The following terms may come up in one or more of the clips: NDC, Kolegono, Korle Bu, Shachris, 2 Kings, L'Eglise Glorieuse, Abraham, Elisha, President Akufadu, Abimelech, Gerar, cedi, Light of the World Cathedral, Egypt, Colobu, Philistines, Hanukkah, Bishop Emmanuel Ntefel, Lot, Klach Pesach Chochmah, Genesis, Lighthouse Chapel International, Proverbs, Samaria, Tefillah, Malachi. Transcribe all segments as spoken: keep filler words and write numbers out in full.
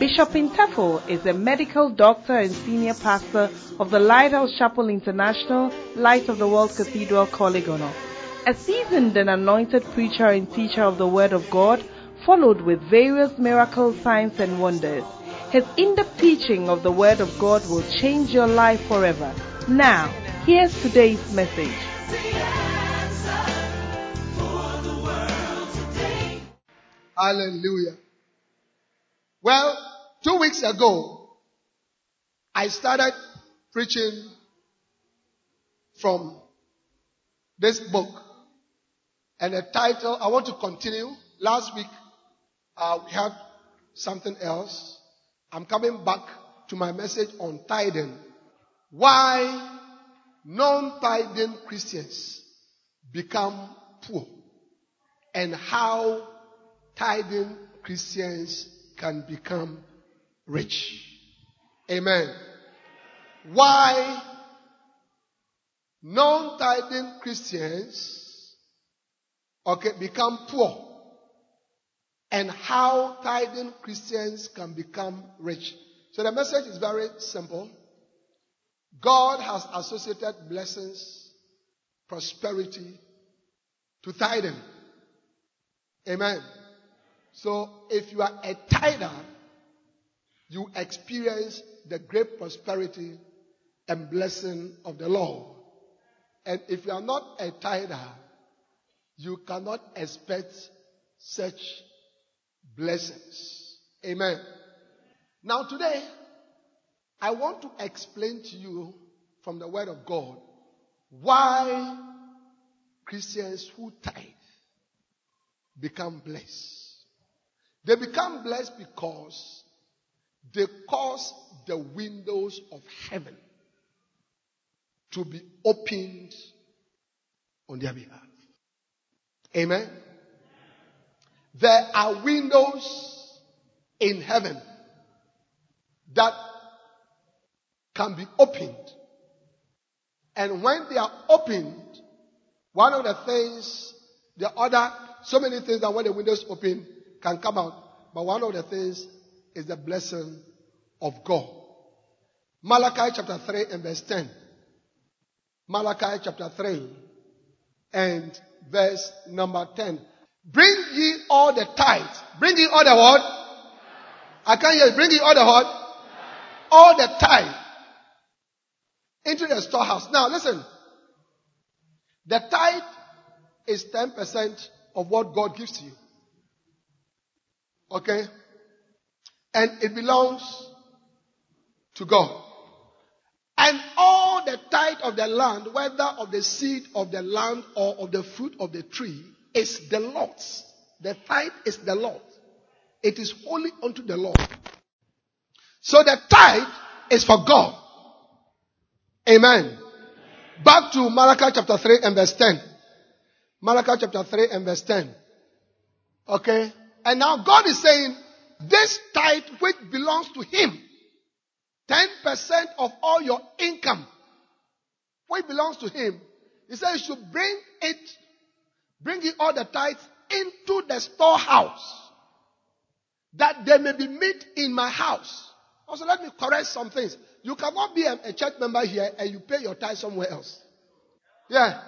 Bishop Ntefel is a medical doctor and senior pastor of the Lighthouse Chapel International, Light of the World Cathedral, Kolegono. A seasoned and anointed preacher and teacher of the Word of God, followed with various miracles, signs and wonders. His in-depth teaching of the Word of God will change your life forever. Now, here's today's message. Hallelujah. Well, two weeks ago, I started preaching from this book. And the title, I want to continue. Last week, uh, we had something else. I'm coming back to my message on tithing. Why non-tithing Christians become poor, and how tithing Christians can become rich. Amen. Why non-tithing Christians okay, become poor, and how tithing Christians can become rich. So the message is very simple. God has associated blessings, prosperity to tithing. Amen. So if you are a tither, you experience the great prosperity and blessing of the Lord. And if you are not a tither, you cannot expect such blessings. Amen. Now today, I want to explain to you from the Word of God why Christians who tithe become blessed. They become blessed because they cause the windows of heaven to be opened on their behalf. Amen. There are windows in heaven that can be opened. And when they are opened, one of the things, the other, so many things that when the windows open can come out. But one of the things is the blessing of God. Malachi chapter three and verse ten. Malachi chapter three and verse number ten. Bring ye all the tithes. Bring ye all the what? I can't hear. Bring ye all the what? All the tithe into the storehouse. Now listen. The tithe is ten percent of what God gives you. Okay? And it belongs to God. And all the tithe of the land, whether of the seed of the land or of the fruit of the tree, is the Lord's. The tithe is the Lord. It is holy unto the Lord. So the tithe is for God. Amen. Back to Malachi chapter three and verse ten. Malachi chapter three and verse ten. Okay? And now God is saying, this tithe which belongs to Him, ten percent of all your income, which belongs to Him, He says you should bring it, bring in all the tithes into the storehouse, that there may be meat in my house. Also, let me correct some things. You cannot be a, a church member here and you pay your tithe somewhere else. Yeah,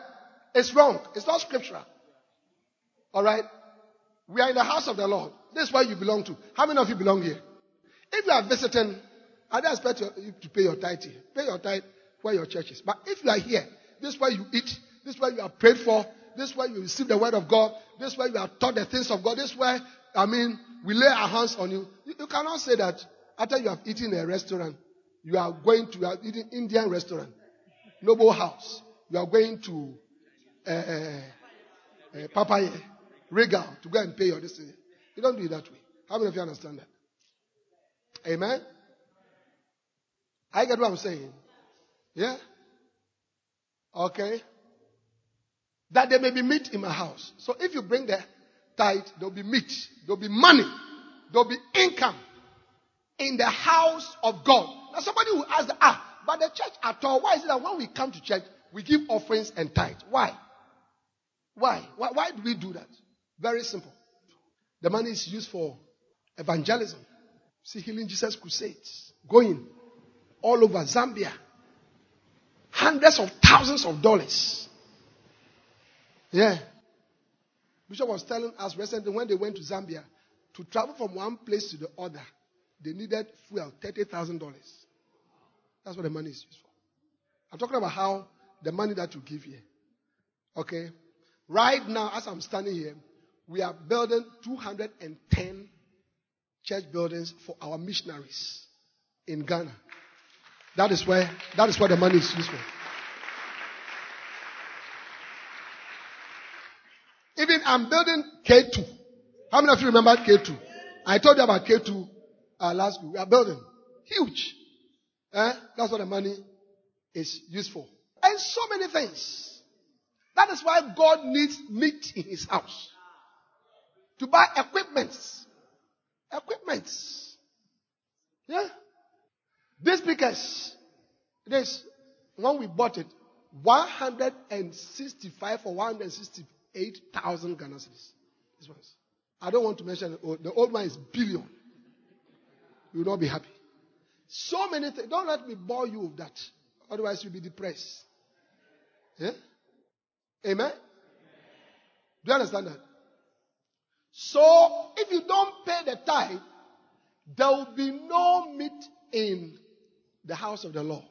it's wrong. It's not scriptural. All right? We are in the house of the Lord. This is where you belong to. How many of you belong here? If you are visiting, I don't expect you to pay your tithe here. Pay your tithe where your church is. But if you are here, this is where you eat. This is where you are prayed for. This is where you receive the word of God. This is where you are taught the things of God. This is where, I mean, we lay our hands on you. You, you cannot say that after you have eaten in a restaurant, you are going to, you are eating Indian restaurant, Noble House. You are going to uh, uh, uh, Papaya. Regal to go and pay your destiny. You don't do it that way. How many of you understand that? Amen? I get what I'm saying. Yeah? Okay. that there may be meat in my house. So if you bring the tithe, there will be meat, there will be money, there will be income in the house of God. Now somebody will ask, ah, but the church at all, why is it that when we come to church, we give offerings and tithe? Why? Why? Why, why do we do that? Very simple. The money is used for evangelism. See, Healing Jesus crusades going all over Zambia. Hundreds of thousands of dollars. Yeah. Bishop was telling us recently when they went to Zambia, to travel from one place to the other, they needed fuel, thirty thousand dollars. That's what the money is used for. I'm talking about how the money that you give here. Okay? Right now, as I'm standing here, we are building two hundred ten church buildings for our missionaries in Ghana. That is where, that is where the money is used for. Even I'm building K two. How many of you remember K two? I told you about K two uh, last week. We are building. Huge. Eh? That's what the money is used for. And so many things. That is why God needs meat in his house. To buy equipment. Equipment. Yeah. These speakers, this, when we bought it, one hundred sixty-five or one hundred sixty-eight thousand Ghana cedis. This one is. I don't want to mention the old. The old one is billion. You will not be happy. So many things. Don't let me bore you with that. Otherwise, you'll be depressed. Yeah? Amen? Do you understand that? So, if you don't pay the tithe, there will be no meat in the house of the Lord.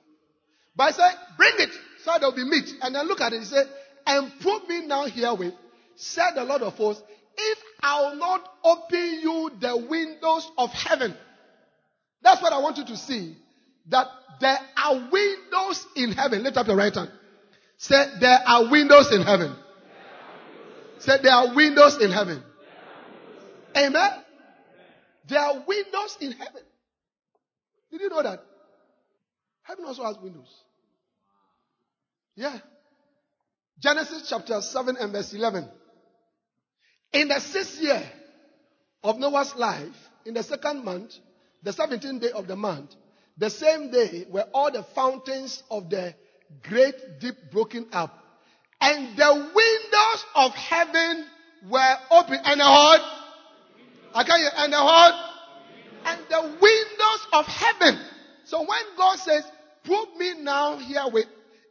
But I said, bring it, so there will be meat. And then look at it. He said, and prove me now herewith, said the Lord of hosts, if I will not open you the windows of heaven. That's what I want you to see. That there are windows in heaven. Lift up your right hand. Say, there are windows in heaven. Say, there are windows in heaven. Amen. There are windows in heaven. Did you know that? Heaven also has windows. Yeah. Genesis chapter seven and verse eleven. In the sixth year of Noah's life, in the second month, the seventeenth day of the month, the same day were all the fountains of the great deep broken up. And the windows of heaven were open. And the heart, I can't hear, and the heart, and the windows of heaven. So when God says, prove me now herewith,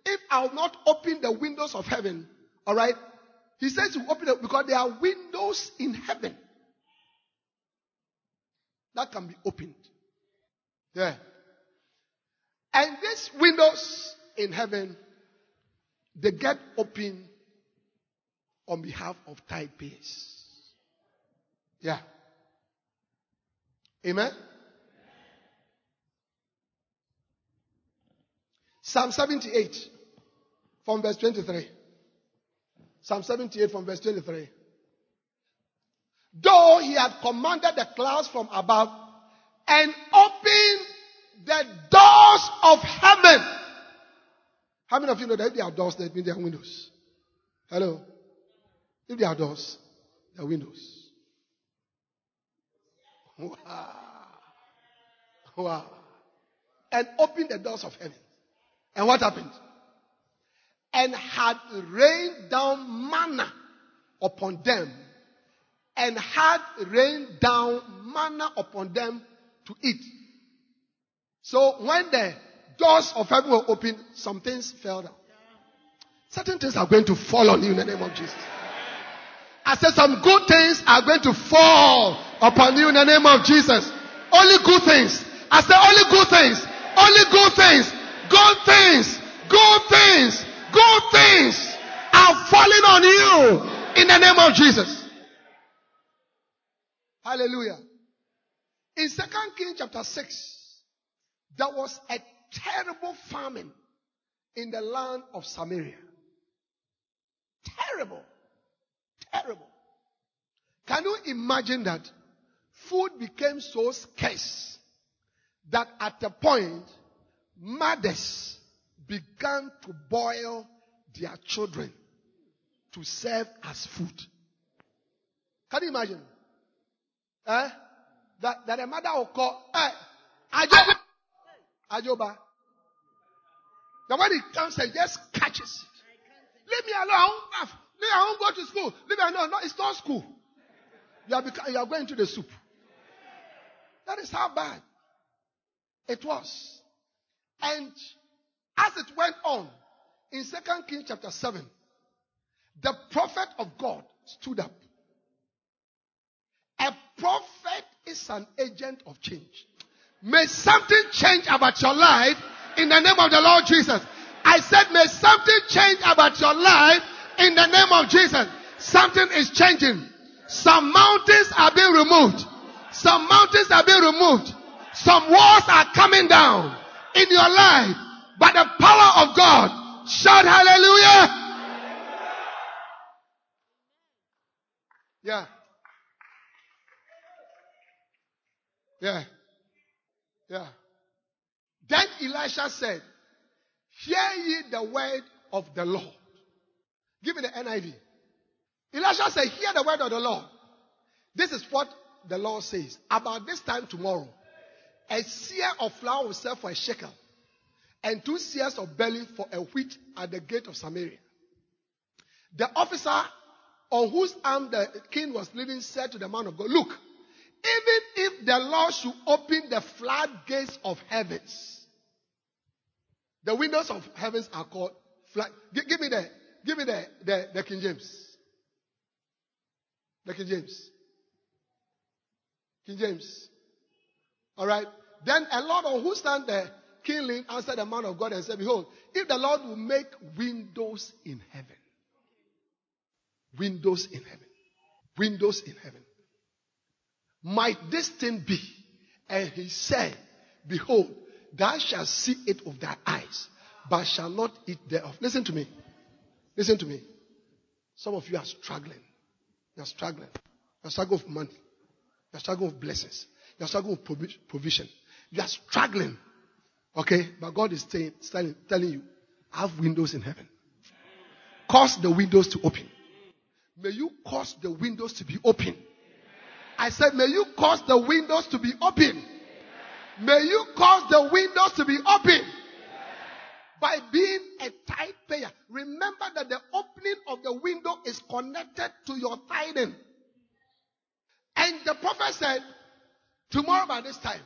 if I will not open the windows of heaven, all right, he says to open it because there are windows in heaven that can be opened. Yeah. And these windows in heaven, they get open on behalf of tithe payers. Yeah. Amen? Psalm seventy-eight from verse twenty-three. Psalm seventy-eight from verse twenty-three. Though he had commanded the clouds from above and opened the doors of heaven. How many of you know that if there are doors, that means there are windows? Hello? If there are doors, there are windows. Wow. Wow. And opened the doors of heaven. And what happened? And had rained down manna upon them. And had rained down manna upon them to eat. So when the doors of heaven were opened, some things fell down. Certain things are going to fall on you in the name of Jesus. I said some good things are going to fall upon you in the name of Jesus. Only good things. I said only good things. Only good things. Good things, good things, good things are falling on you in the name of Jesus. Hallelujah. In Second Kings chapter six, there was a terrible famine in the land of Samaria. Terrible. Terrible. Can you imagine that food became so scarce that at a point mothers began to boil their children to serve as food. Can you imagine? Eh? That, that a mother will call, hey, Ajoba. Ajoba. Then when it comes and just catches it. Leave me alone. I won't laugh. Leave, I won't go to school. Leave me alone. No, it's not school. You are, beca- you are going to the soup. That is how bad it was. And as it went on, in Second Kings chapter seven, the prophet of God stood up. A prophet is an agent of change. May something change about your life in the name of the Lord Jesus. I said, may something change about your life in the name of Jesus. Something is changing. Some mountains are being removed. Some mountains are being removed. Some walls are coming down in your life by the power of God. Shout hallelujah. Yeah. Yeah. Yeah. Then Elisha said, hear ye the word of the Lord. Give me the N I V. Elisha said, hear the word of the Lord. This is what the Lord says. About this time tomorrow, a seer of flour will sell for a shekel, and two seers of barley for a wheat at the gate of Samaria. The officer on whose arm the king was leaning said to the man of God, look, even if the Lord should open the floodgates of heavens, the windows of heavens are called flood. G- give me the, give me the, the, the King James. The King James. King James. All right. Then a Lord on whose stand the king leaned answered the man of God and said, behold, if the Lord will make windows in heaven, windows in heaven, windows in heaven, might this thing be? And he said, behold, thou shalt see it with thy eyes, but shall not eat thereof. Listen to me. Listen to me. Some of you are struggling. You are struggling. You are struggling with money. You are struggling with blessings. You are struggling with provision. You are struggling. Okay? But God is saying, telling you, I have windows in heaven. Cause the windows to open. May you cause the windows to be open. I said, may you cause the windows to be open. Yeah. May you cause the windows to be open. Yeah. By being a tithe payer. Remember that the opening of the window is connected to your tithing. And the prophet said, tomorrow by this time,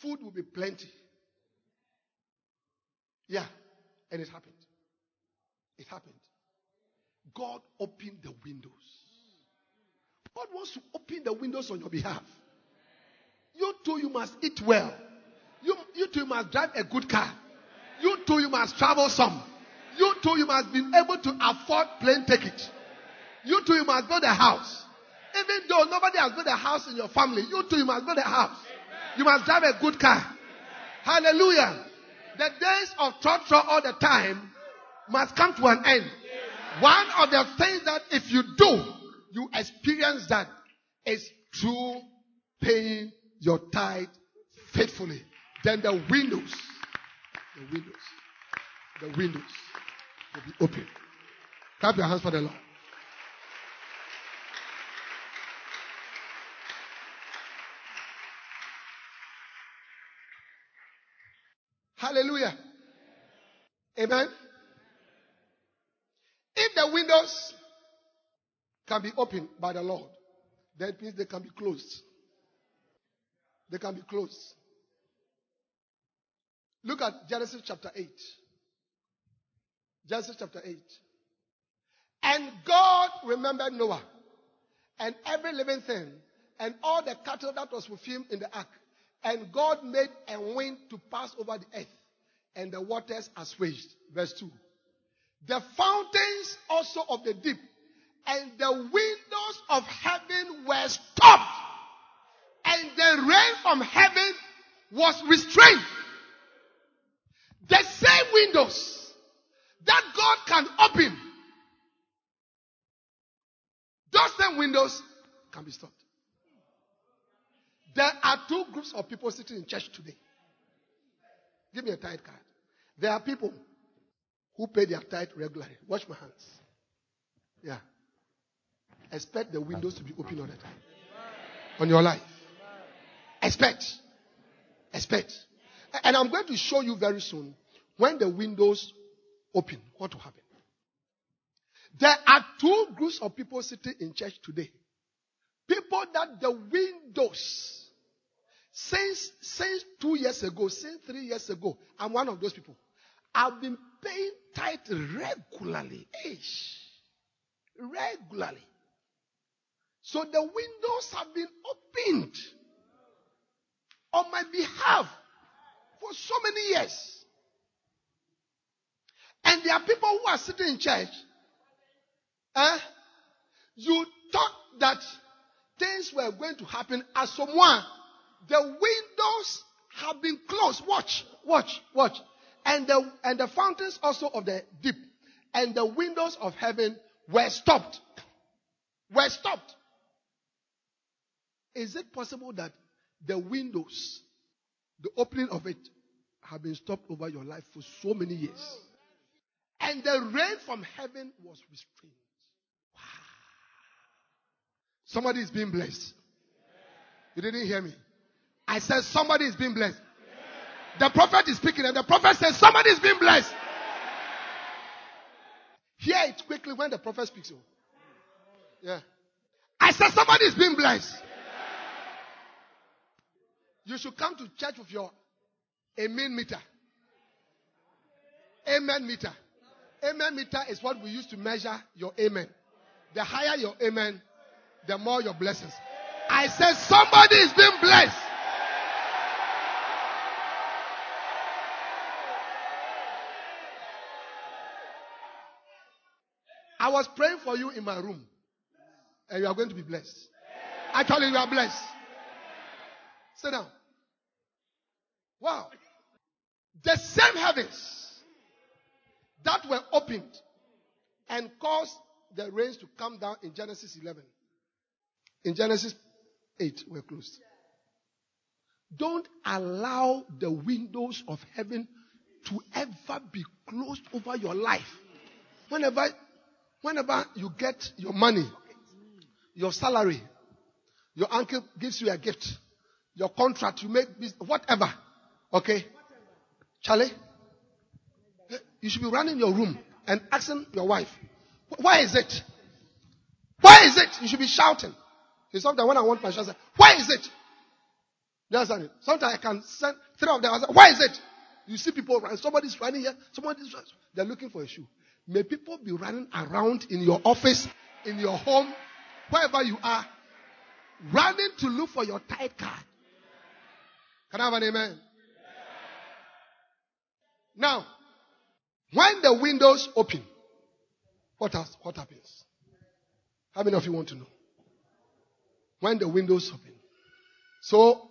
food will be plenty. Yeah. And it happened. It happened. God opened the windows. God wants to open the windows on your behalf. You too, you must eat well. You, you too, you must drive a good car. You too, you must travel some. You too, you must be able to afford plane ticket. You too, you must build a house. Even though nobody has built a house in your family, you too, you must build a house. You must drive a good car. Hallelujah. The days of torture all the time must come to an end. One of the things that if you do, you experience that is through paying your tithe faithfully. Then the windows, the windows, the windows will be open. Clap your hands for the Lord. Hallelujah. Amen. If the windows can be opened by the Lord, that means they can be closed. They can be closed. Look at Genesis chapter eight. Genesis chapter eight. And God remembered Noah and every living thing and all the cattle that was with him in the ark. And God made a wind to pass over the earth, and the waters assuaged. Verse two. The fountains also of the deep and the windows of heaven were stopped, and the rain from heaven was restrained. The same windows that God can open, those same windows can be stopped. There are two groups of people sitting in church today. Give me a tithe card. There are people who pay their tithe regularly. Watch my hands. Yeah. Expect the windows to be open all the time. On your life. Expect. Expect. And I'm going to show you very soon, when the windows open, what will happen. There are two groups of people sitting in church today. People that the windows, since, since two years ago, since three years ago, I'm one of those people. I've been paying tithe regularly. Ish. Regularly. So the windows have been opened on my behalf for so many years. And there are people who are sitting in church. Eh? You thought that things were going to happen as someone. The windows have been closed. Watch, watch, watch. And the, and the fountains also of the deep and the windows of heaven were stopped. Were stopped. Is it possible that the windows, the opening of it, have been stopped over your life for so many years? And the rain from heaven was restrained. Wow. Somebody is being blessed. You didn't hear me. I said somebody is being blessed. The prophet is speaking and the prophet says somebody is being blessed. Hear it quickly when the prophet speaks. Oh. Yeah. I said somebody is being blessed. You should come to church with your amen meter. Amen meter. Amen meter is what we use to measure your amen. The higher your amen, the more your blessings. I said somebody is being blessed. I was praying for you in my room. And you are going to be blessed. Actually, you are blessed. Sit down. Wow. The same heavens that were opened and caused the rains to come down in Genesis eleven. In Genesis eight, were closed. Don't allow the windows of heaven to ever be closed over your life. Whenever, whenever you get your money, your salary, your uncle gives you a gift, your contract, you make business, whatever. Okay? Charlie? You should be running your room and asking your wife, why is it? Why is it? You should be shouting. It's sometimes when I want my shout, I say, why is it? You understand it? Sometimes I can send three of them, I say, why is it? You see people running, somebody's running here, somebody's running, they're looking for a shoe. May people be running around in your office, in your home, wherever you are, running to look for your tithe card. Can I have an amen? Yeah. Now, when the windows open, what else, what happens? How many of you want to know? When the windows open. So,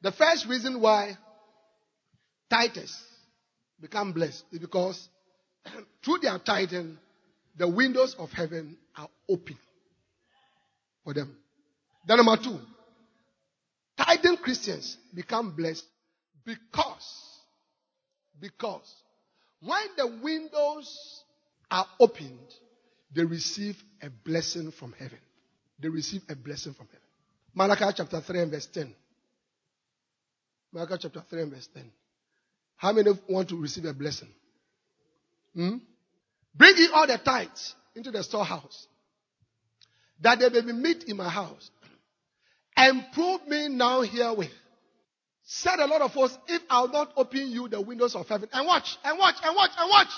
the first reason why tithes become blessed is because through their tithing, the windows of heaven are open for them. Then number two, tithing Christians become blessed because, because when the windows are opened, they receive a blessing from heaven. They receive a blessing from heaven. Malachi chapter three and verse ten. Malachi chapter three and verse ten. How many want to receive a blessing? Hmm? Bring ye all the tithes into the storehouse, that there may be meat in my house. And prove me now herewith. Said a lot of us, if I'll not open you the windows of heaven. And watch, and watch, and watch, and watch.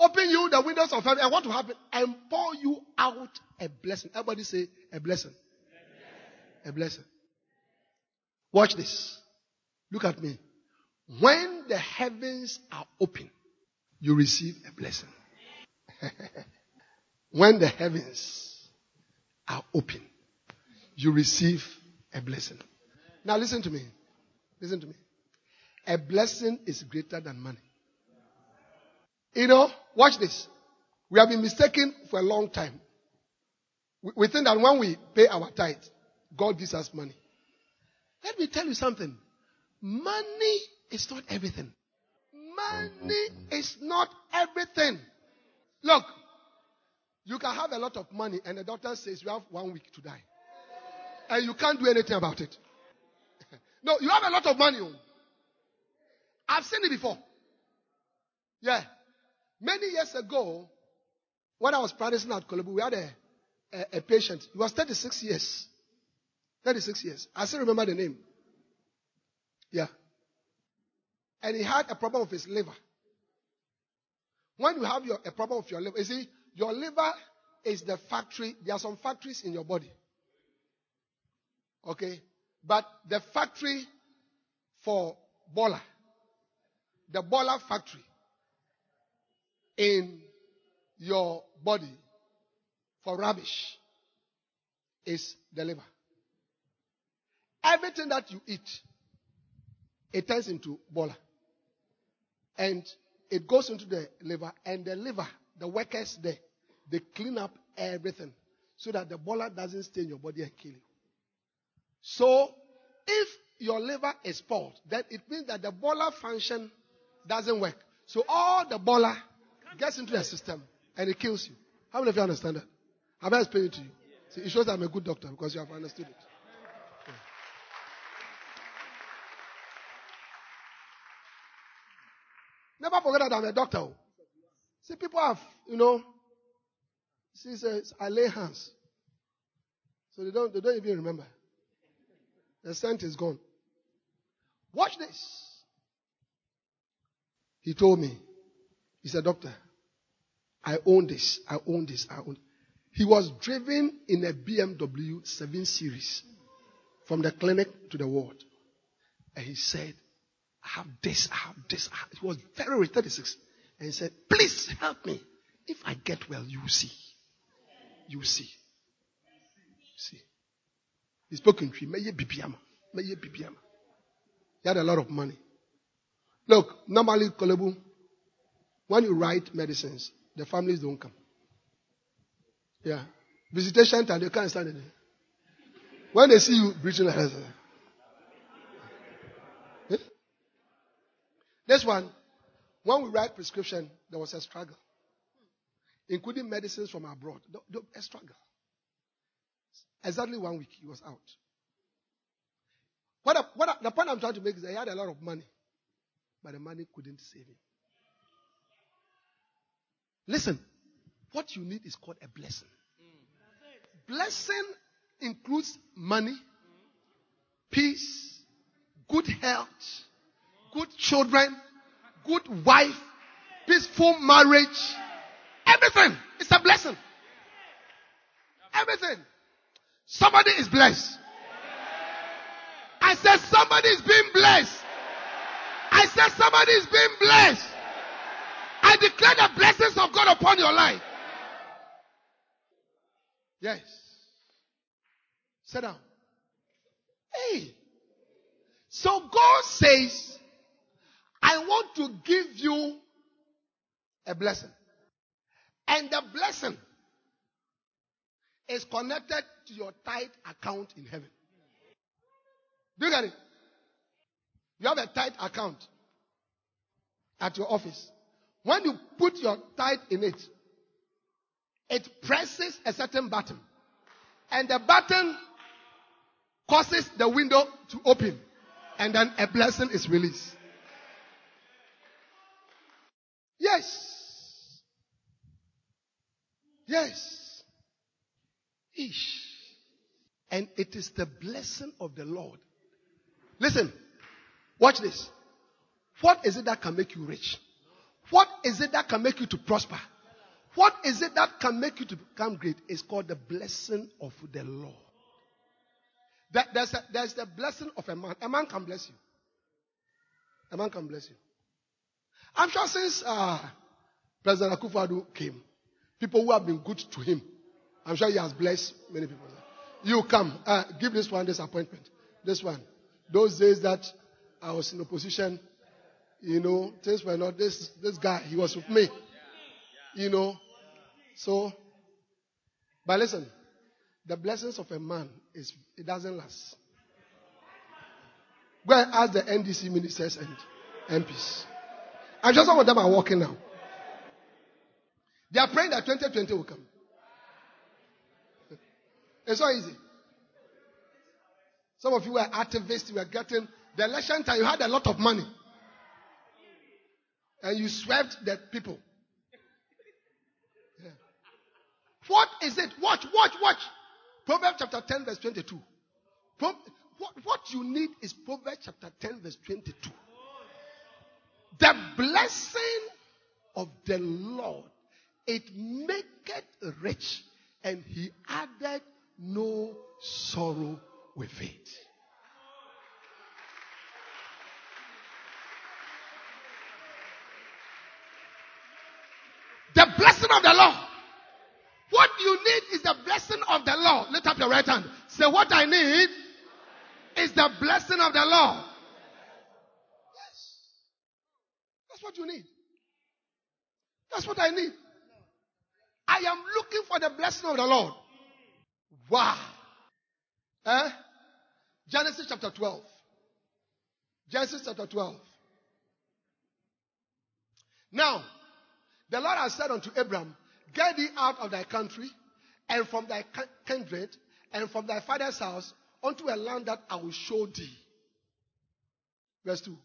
Open you the windows of heaven. And what will happen? And pour you out a blessing. Everybody say, a blessing. A blessing. A blessing. Watch this. Look at me. When the heavens are open, you receive a blessing. When the heavens are open, you receive a blessing. Now listen to me. Listen to me. A blessing is greater than money. You know, watch this. We have been mistaken for a long time. We, we think that when we pay our tithe, God gives us money. Let me tell you something. Money is not everything. Money is not everything. Look, You can have a lot of money and the doctor says you have one week to die. And you can't do anything about it. No, you have a lot of money. I've seen it before. Yeah. Many years ago, when I was practicing at Colobu, we had a, a, a patient. He was thirty-six years. thirty-six years. I still remember the name. Yeah. And he had a problem with his liver. When you have your, a problem with your liver, you see, your liver is the factory. There are some factories in your body. Okay? But the factory for bola, the bola factory in your body for rubbish is the liver. Everything that you eat, it turns into bola. And it goes into the liver, and the liver, the workers there, they clean up everything so that the bola doesn't stain your body and kill you. So, if your liver is spoiled, then it means that the bola function doesn't work. So, all the bola gets into the system and it kills you. How many of you understand that? Have I explained it to you? See, it shows that I'm a good doctor because you have understood it. Yeah. Never forget that I'm a doctor. See, people have, you know, she says, I lay hands. So they don't, they don't even remember. The scent is gone. Watch this. He told me, he's a doctor. I own this. I own this. I own. He was driven in a B M W seven Series from the clinic to the ward. And he said, I have this. I have this. He was very rich, thirty-six. And he said, please help me. If I get well, you see. You see. You see. He spoke in tree. He had a lot of money. Look, normally, Colobu, when you write medicines, the families don't come. Yeah. Visitation time, they can't stand it. When they see you breathing like that. Eh? This one, when we write prescription, there was a struggle. Including medicines from abroad. A struggle. Exactly one week, he was out. What, a, what a, the point I'm trying to make is that he had a lot of money, but the money couldn't save him. Listen, what you need is called a blessing. Mm. Blessing includes money, peace, good health, good children, good wife, peaceful marriage. Everything. It's a blessing. Everything. Somebody is blessed. I said somebody is being blessed. I said somebody is being blessed. I declare the blessings of God upon your life. Yes. Sit down. Hey. So God says, I want to give you a blessing. And the blessing is connected to your tithe account in heaven. Do you get it? You have a tithe account at your office. When you put your tithe in it, it presses a certain button. And the button causes the window to open. And then a blessing is released. Yes. Yes. And it is the blessing of the Lord. Listen, watch this. What is it that can make you rich? What is it that can make you to prosper? What is it that can make you to become great? It's called the blessing of the Lord. That there's, a, there's the blessing of a man. A man can bless you. A man can bless you. I'm sure since uh, President Akufadu came, people who have been good to him, I'm sure he has blessed many people. You come. Uh, give this one this appointment. This one. Those days that I was in opposition, you know, things were not. This this guy, he was with me. You know. So, but listen, the blessings of a man, is it doesn't last. Go and ask the N D C ministers and M Ps. I'm sure some of them are walking now. They are praying that twenty twenty will come. It's so easy. Some of you were activists, you were getting the election time, you had a lot of money. And you swept the people. Yeah. What is it? Watch, watch, watch. Proverbs chapter ten, verse twenty-two. Pro- what, what you need is Proverbs chapter ten, verse twenty-two. The blessing of the Lord, it maketh rich, and he added no sorrow with it. The blessing of the Lord. What you need is the blessing of the Lord. Lift up your right hand. Say, what I need is the blessing of the Lord. Yes. That's what you need. That's what I need. I am looking for the blessing of the Lord. Wow. Eh? Genesis chapter twelve. Genesis chapter twelve. Now, the Lord has said unto Abram, get thee out of thy country, and from thy kindred, and from thy father's house, unto a land that I will show thee. Verse two.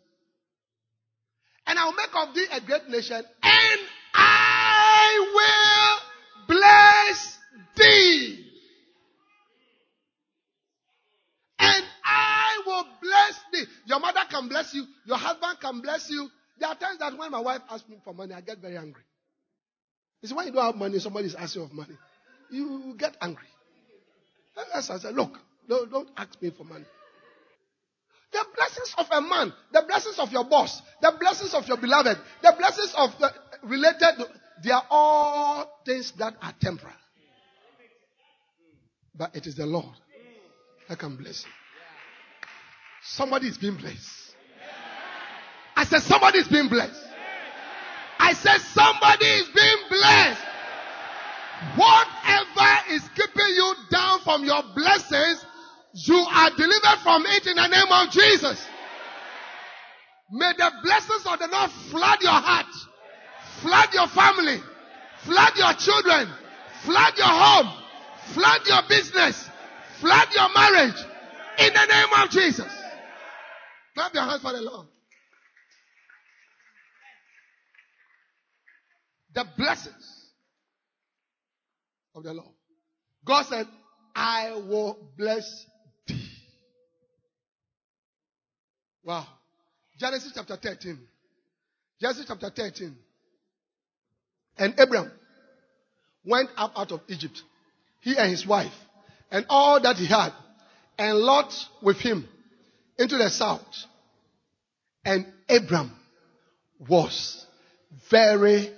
And I will make of thee a great nation, and I will bless thee. And I will bless thee. Your mother can bless you. Your husband can bless you. There are times that when my wife asks me for money, I get very angry. You see, when you don't have money, somebody is asking you for money. You get angry. And I said, look, don't, don't ask me for money. The blessings of a man, the blessings of your boss, the blessings of your beloved, the blessings of the related, they are all things that are temporal. But it is the Lord that can bless you. Somebody is being blessed. I said, somebody is being blessed. I said, somebody is being blessed. Whatever is keeping you down from your blessings, you are delivered from it in the name of Jesus. May the blessings of the Lord flood your heart, flood your family, flood your children, flood your home, flood your business, flood your marriage in the name of Jesus. Clap your hands for the Lord. The blessings of the Lord. God said, I will bless thee. Wow. Genesis chapter thirteen. Genesis chapter thirteen. And Abram went up out of Egypt, he and his wife, and all that he had, and Lot with him, into the south. And Abram was very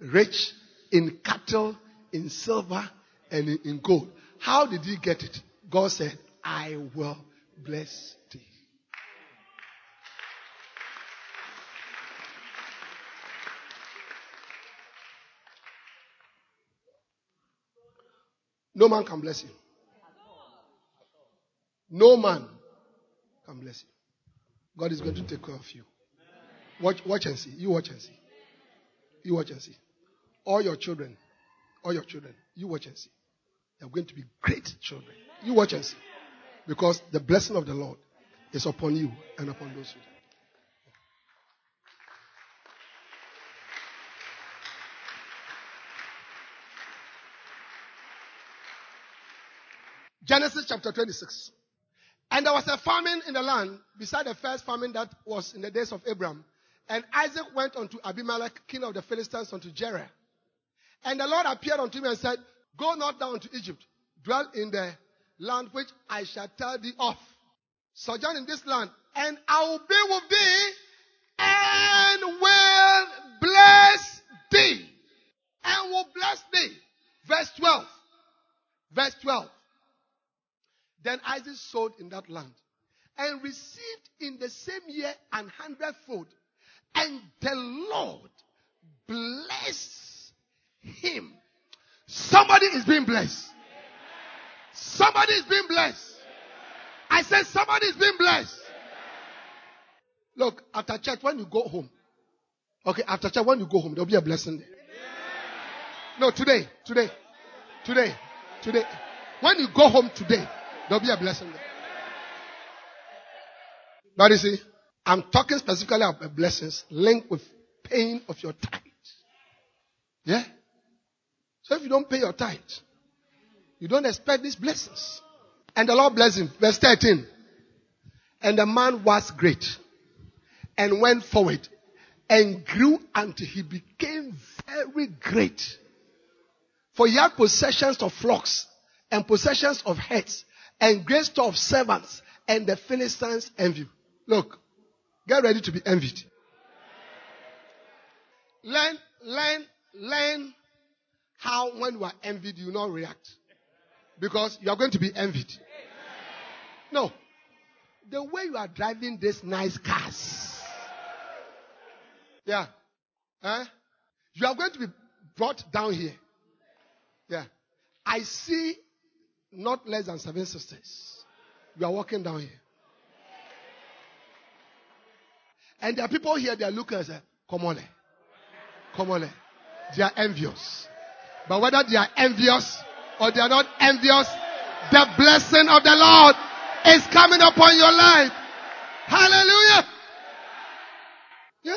rich in cattle, in silver, and in, in gold. How did he get it? God said, I will bless thee. No man can bless you. No man can bless you. God is going to take care of you. Watch, watch and see. You watch and see. You watch and see. All your children, all your children, you watch and see. They're going to be great children. You watch and see. Because the blessing of the Lord is upon you and upon those children. Genesis chapter twenty-six. And there was a famine in the land, beside the first famine that was in the days of Abraham. And Isaac went unto Abimelech, king of the Philistines, unto Gerar. And the Lord appeared unto him and said, go not down to Egypt, dwell in the land which I shall tell thee of. Sojourn in this land, and I will be with thee, and will bless thee. And will bless thee. Verse twelve. Verse twelve. Then Isaac sowed in that land, and received in the same year an hundredfold. And the Lord blessed him. Somebody is being blessed. Amen. Somebody is being blessed. Amen. I said somebody is being blessed. Amen. Look, after church, when you go home, okay, after church, when you go home, there'll be a blessing there. Amen. No, today, today, today, today, When you go home today, there'll be a blessing there. But you see, I'm talking specifically about blessings linked with paying of your tithe. Yeah? So if you don't pay your tithe, you don't expect these blessings. And the Lord blessed him. Verse thirteen. And the man was great and went forward and grew until he became very great. For he had possessions of flocks and possessions of heads and great store of servants, and the Philistines envied. Look, get ready to be envied. Learn, learn, learn how when you are envied, you will not react. Because you are going to be envied. No. The way you are driving these nice cars. Yeah. Huh? You are going to be brought down here. Yeah. I see not less than seven sisters. You are walking down here. And there are people here, they are looking and say, come on. Come on. They are envious. But whether they are envious or they are not envious, the blessing of the Lord is coming upon your life. Hallelujah. Yeah.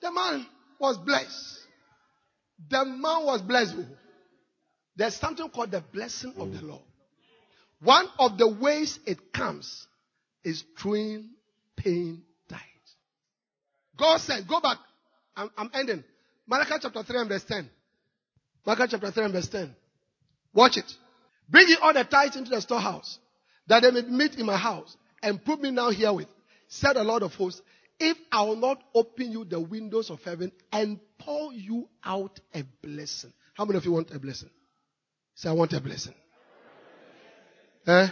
The man was blessed. The man was blessed. There's something called the blessing of the Lord. One of the ways it comes is through paying tithe. God said, go back. I'm, I'm ending. Malachi chapter three and verse ten. Malachi chapter three and verse ten. Watch it. Bring ye all the tithes into the storehouse, that they may meet in my house, and prove me now herewith, said the Lord of hosts, if I will not open you the windows of heaven and pour you out a blessing. How many of you want a blessing? Say, I want a blessing. Eh?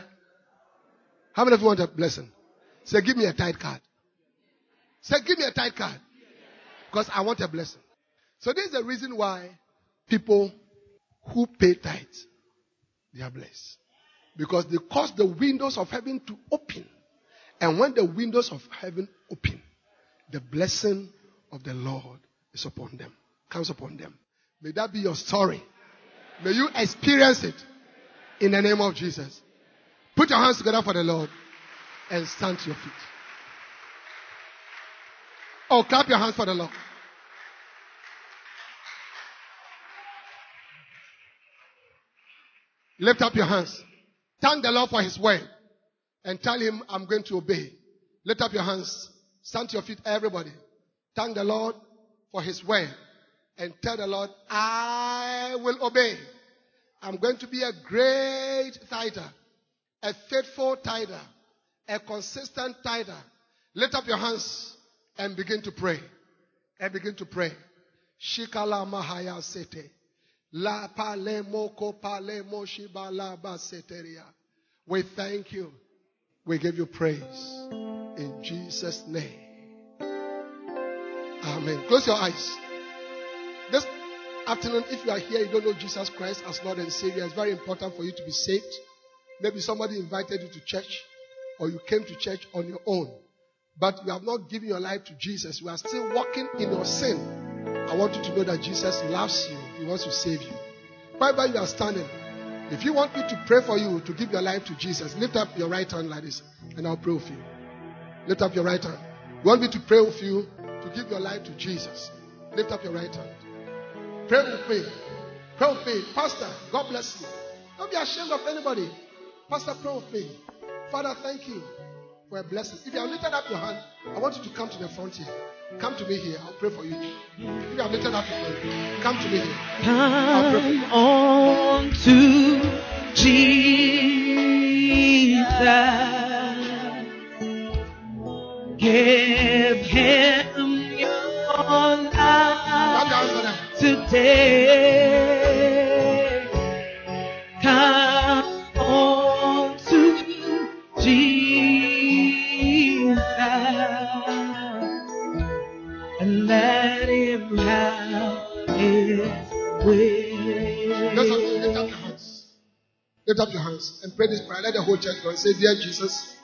How many of you want a blessing? Say, give me a tithe card. Say, give me a tithe card. Because I want a blessing. So this is the reason why people who pay tithes, they are blessed. Because they cause the windows of heaven to open. And when the windows of heaven open, the blessing of the Lord is upon them, comes upon them. May that be your story. May you experience it in the name of Jesus. Put your hands together for the Lord and stand to your feet. Oh, clap your hands for the Lord. Lift up your hands. Thank the Lord for his word. And tell him, I'm going to obey. Lift up your hands. Stand to your feet, everybody. Thank the Lord for his word. And tell the Lord, I will obey. I'm going to be a great tither. A faithful tither. A consistent tither. Lift up your hands and begin to pray. And begin to pray. Shikala mahaya sete. La palemo ko palemo shibala baseteria. We thank you. We give you praise in Jesus' name. Amen. Close your eyes. This afternoon, if you are here, you don't know Jesus Christ as Lord and Savior. It's very important for you to be saved. Maybe somebody invited you to church, or you came to church on your own, but you have not given your life to Jesus. You are still walking in your sin. I want you to know that Jesus loves you. He wants to save you. Wherever you are standing, if you want me to pray for you, to give your life to Jesus, lift up your right hand like this, and I'll pray with you. Lift up your right hand. You want me to pray with you, to give your life to Jesus? Lift up your right hand. Pray with me. Pray with me. Pastor, God bless you. Don't be ashamed of anybody. Pastor, pray with me. Father, thank you for a blessing. If you have lifted up your hand, I want you to come to the front here. Come to me here. I'll pray for you. If you have lifted up your hand, come to me here. I'll pray for you. Come on to Jesus. Give him your life today. Come on to Jesus. And let him have his way. Lift up your hands. Lift up your hands and pray this prayer. Let the whole church go and say, dear Jesus,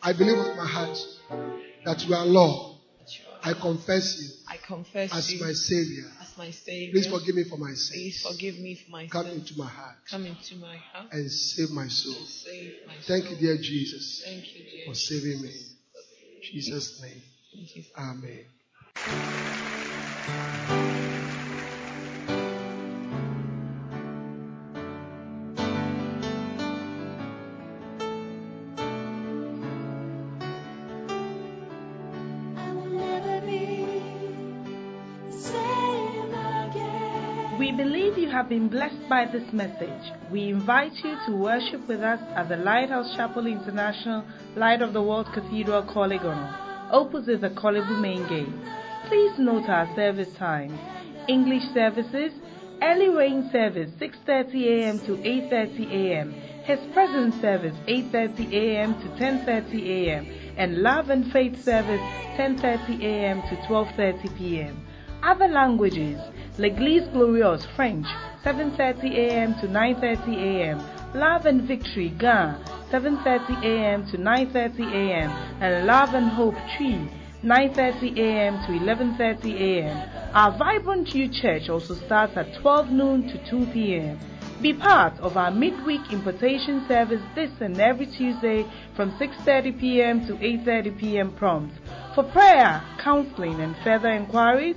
I believe with my heart that you are Lord. I confess you, I confess as, you my Savior, as my Savior. Please forgive me for my sins. Forgive me for my sins. Come into my heart. Come into my heart. And save my soul. Save my Thank soul. you, dear Jesus. Thank you, dear for saving Jesus. me. In Jesus' name. In Jesus' name. Amen. Have been blessed by this message. We invite you to worship with us at the Lighthouse Chapel International, Light of the World Cathedral, Kolegono, opposite the Korle Bu main gate. Please note our service times. English services, early rain service six thirty a.m. to eight thirty a.m. His presence service eight thirty a.m. to ten thirty a.m. and love and faith service ten thirty a.m. to twelve thirty p.m. Other languages: L'Eglise Glorieuse, French, seven thirty a.m. to nine thirty a.m. Love and Victory, Ghana, seven thirty a.m. to nine thirty a.m. and Love and Hope, Tree, nine thirty a.m. to eleven thirty a.m. Our vibrant youth church also starts at twelve noon to two p.m. Be part of our midweek impartation service this and every Tuesday from six thirty p.m. to eight thirty p.m. prompt. For prayer, counseling and further inquiries,